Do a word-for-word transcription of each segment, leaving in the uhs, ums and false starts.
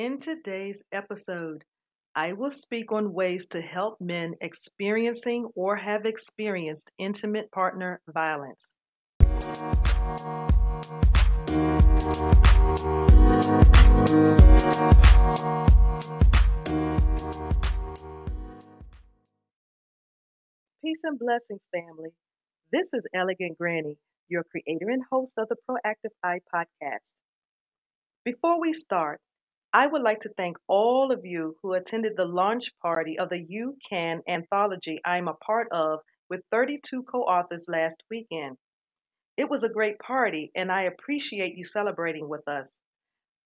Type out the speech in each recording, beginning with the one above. In today's episode, I will speak on ways to help men experiencing or have experienced intimate partner violence. Peace and blessings, family. This is Elegant Granny, your creator and host of the Proactive Eye Podcast. Before we start, I would like to thank all of you who attended the launch party of the You Can Anthology I'm a part of with thirty-two co-authors last weekend. It was a great party, and I appreciate you celebrating with us.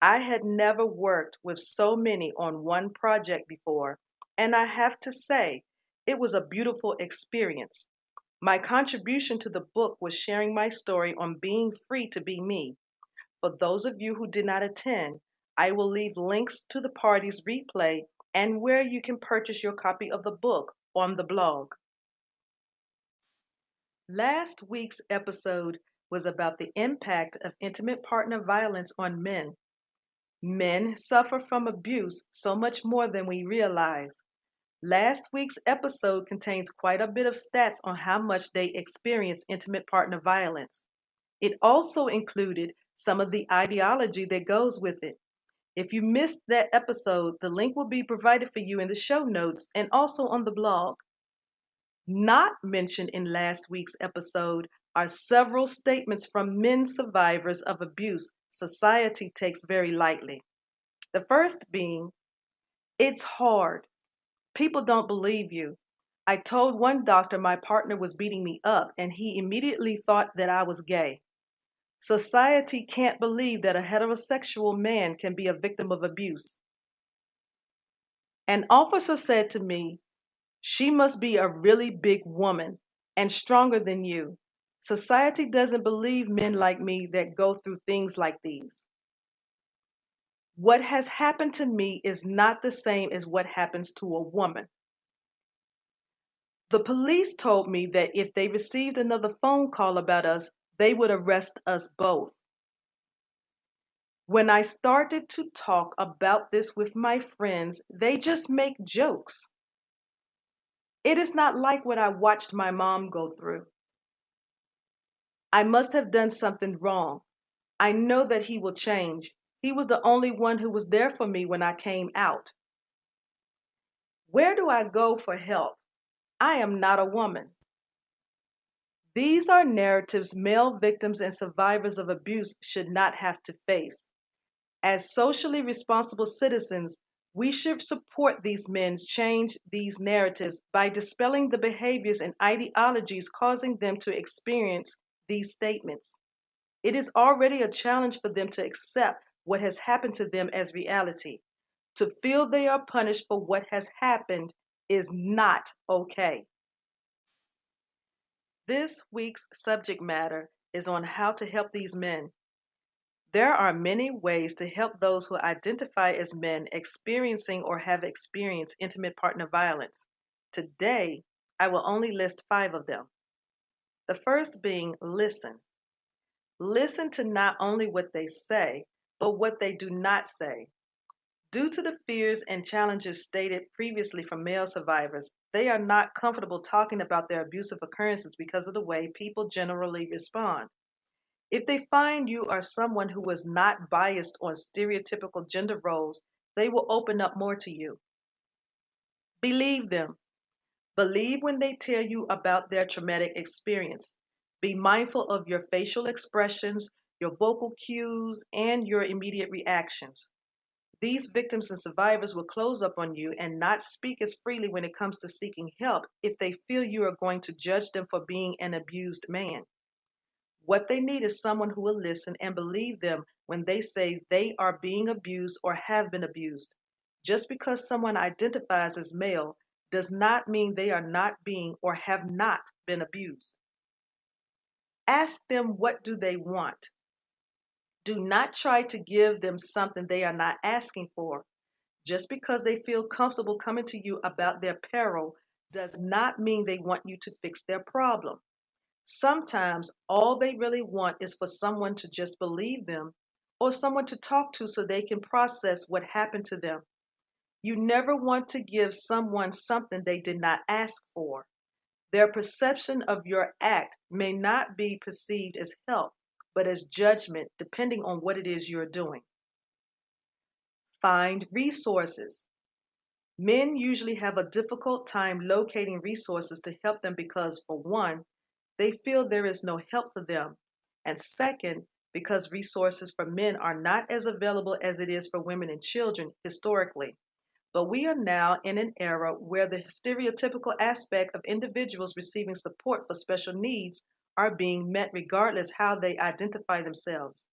I had never worked with so many on one project before, and I have to say, it was a beautiful experience. My contribution to the book was sharing my story on being free to be me. For those of you who did not attend, I will leave links to the party's replay and where you can purchase your copy of the book on the blog. Last week's episode was about the impact of intimate partner violence on men. Men suffer from abuse so much more than we realize. Last week's episode contains quite a bit of stats on how much they experience intimate partner violence. It also included some of the ideology that goes with it. If you missed that episode, the link will be provided for you in the show notes and also on the blog. Not mentioned in last week's episode are several statements from men survivors of abuse society takes very lightly. The first being, "It's hard. People don't believe you. I told one doctor my partner was beating me up, and he immediately thought that I was gay." Society can't believe that a heterosexual man can be a victim of abuse. "An officer said to me, 'She must be a really big woman and stronger than you.' Society doesn't believe men like me that go through things like these. What has happened to me is not the same as what happens to a woman. The police told me that if they received another phone call about us, they would arrest us both. When I started to talk about this with my friends, they just make jokes. It is not like what I watched my mom go through. I must have done something wrong. I know that he will change. He was the only one who was there for me when I came out. Where do I go for help? I am not a woman." These are narratives male victims and survivors of abuse should not have to face. As socially responsible citizens, we should support these men change these narratives by dispelling the behaviors and ideologies causing them to experience these statements. It is already a challenge for them to accept what has happened to them as reality. To feel they are punished for what has happened is not okay. This week's subject matter is on how to help these men. There are many ways to help those who identify as men experiencing or have experienced intimate partner violence. Today, I will only list five of them. The first being listen. Listen to not only what they say, but what they do not say. Due to the fears and challenges stated previously from male survivors, they are not comfortable talking about their abusive occurrences because of the way people generally respond. If they find you are someone who is not biased on stereotypical gender roles, they will open up more to you. Believe them. Believe when they tell you about their traumatic experience. Be mindful of your facial expressions, your vocal cues, and your immediate reactions. These victims and survivors will close up on you and not speak as freely when it comes to seeking help if they feel you are going to judge them for being an abused man. What they need is someone who will listen and believe them when they say they are being abused or have been abused. Just because someone identifies as male does not mean they are not being or have not been abused. Ask them, what do they want? Do not try to give them something they are not asking for. Just because they feel comfortable coming to you about their peril does not mean they want you to fix their problem. Sometimes all they really want is for someone to just believe them or someone to talk to so they can process what happened to them. You never want to give someone something they did not ask for. Their perception of your act may not be perceived as help, but as judgment, depending on what it is you're doing. Find resources. Men usually have a difficult time locating resources to help them because, for one, they feel there is no help for them, and second, because resources for men are not as available as it is for women and children historically. But we are now in an era where the stereotypical aspect of individuals receiving support for special needs are being met regardless how they identify themselves.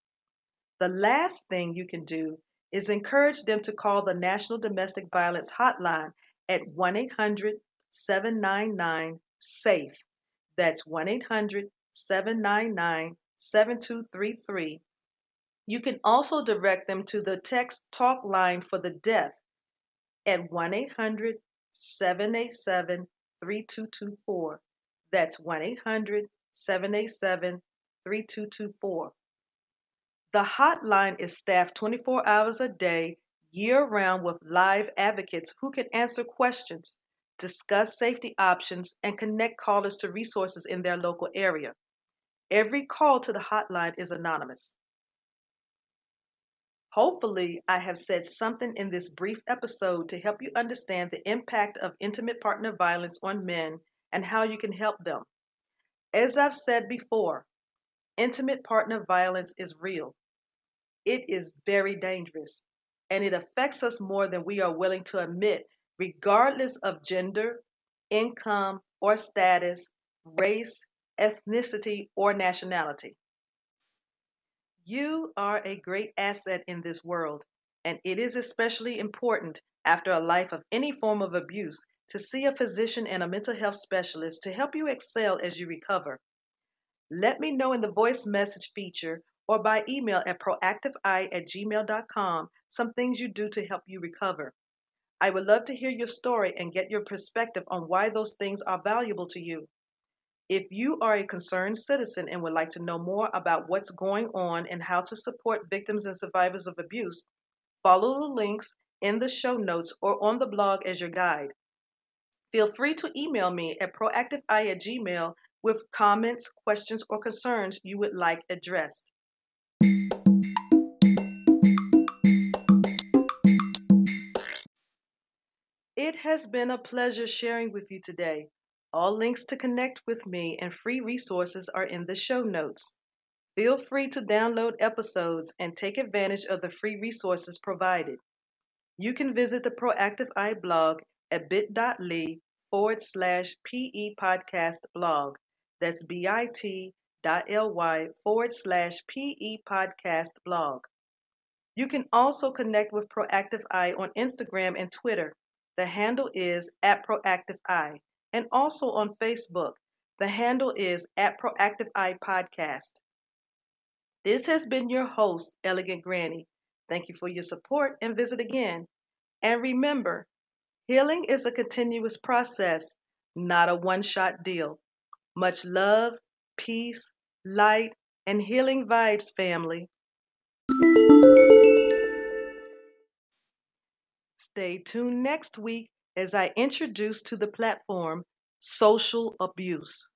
The last thing you can do is encourage them to call the National Domestic Violence Hotline at one eight hundred, seven nine nine, S A F E. That's one eight hundred, seven nine nine, seven two three three. You can also direct them to the text talk line for the deaf at one eight hundred, seven eight seven, three two two four. That's one eight hundred, seven eight seven, three two two four. The hotline is staffed twenty-four hours a day, year-round, with live advocates who can answer questions, discuss safety options, and connect callers to resources in their local area. Every call to the hotline is anonymous. Hopefully, I have said something in this brief episode to help you understand the impact of intimate partner violence on men and how you can help them. As I've said before, intimate partner violence is real. It is very dangerous, and it affects us more than we are willing to admit, regardless of gender, income or status, race, ethnicity, or nationality. You are a great asset in this world, and it is especially important after a life of any form of abuse to see a physician and a mental health specialist to help you excel as you recover. Let me know in the voice message feature or by email at proactive eye at gmail dot com some things you do to help you recover. I would love to hear your story and get your perspective on why those things are valuable to you. If you are a concerned citizen and would like to know more about what's going on and how to support victims and survivors of abuse, follow the links in the show notes or on the blog as your guide. Feel free to email me at proactive eye at gmail dot com with comments, questions, or concerns you would like addressed. It has been a pleasure sharing with you today. All links to connect with me and free resources are in the show notes. Feel free to download episodes and take advantage of the free resources provided. You can visit the Proactive Eye blog at bit.ly forward slash PE podcast blog. That's bit.ly forward slash PE podcast blog. You can also connect with Proactive Eye on Instagram and Twitter. The handle is at Proactive Eye. And also on Facebook. The handle is at Proactive Eye Podcast. This has been your host, Elegant Granny. Thank you for your support and visit again. And remember, healing is a continuous process, not a one-shot deal. Much love, peace, light, and healing vibes, family. Stay tuned next week as I introduce to the platform social abuse.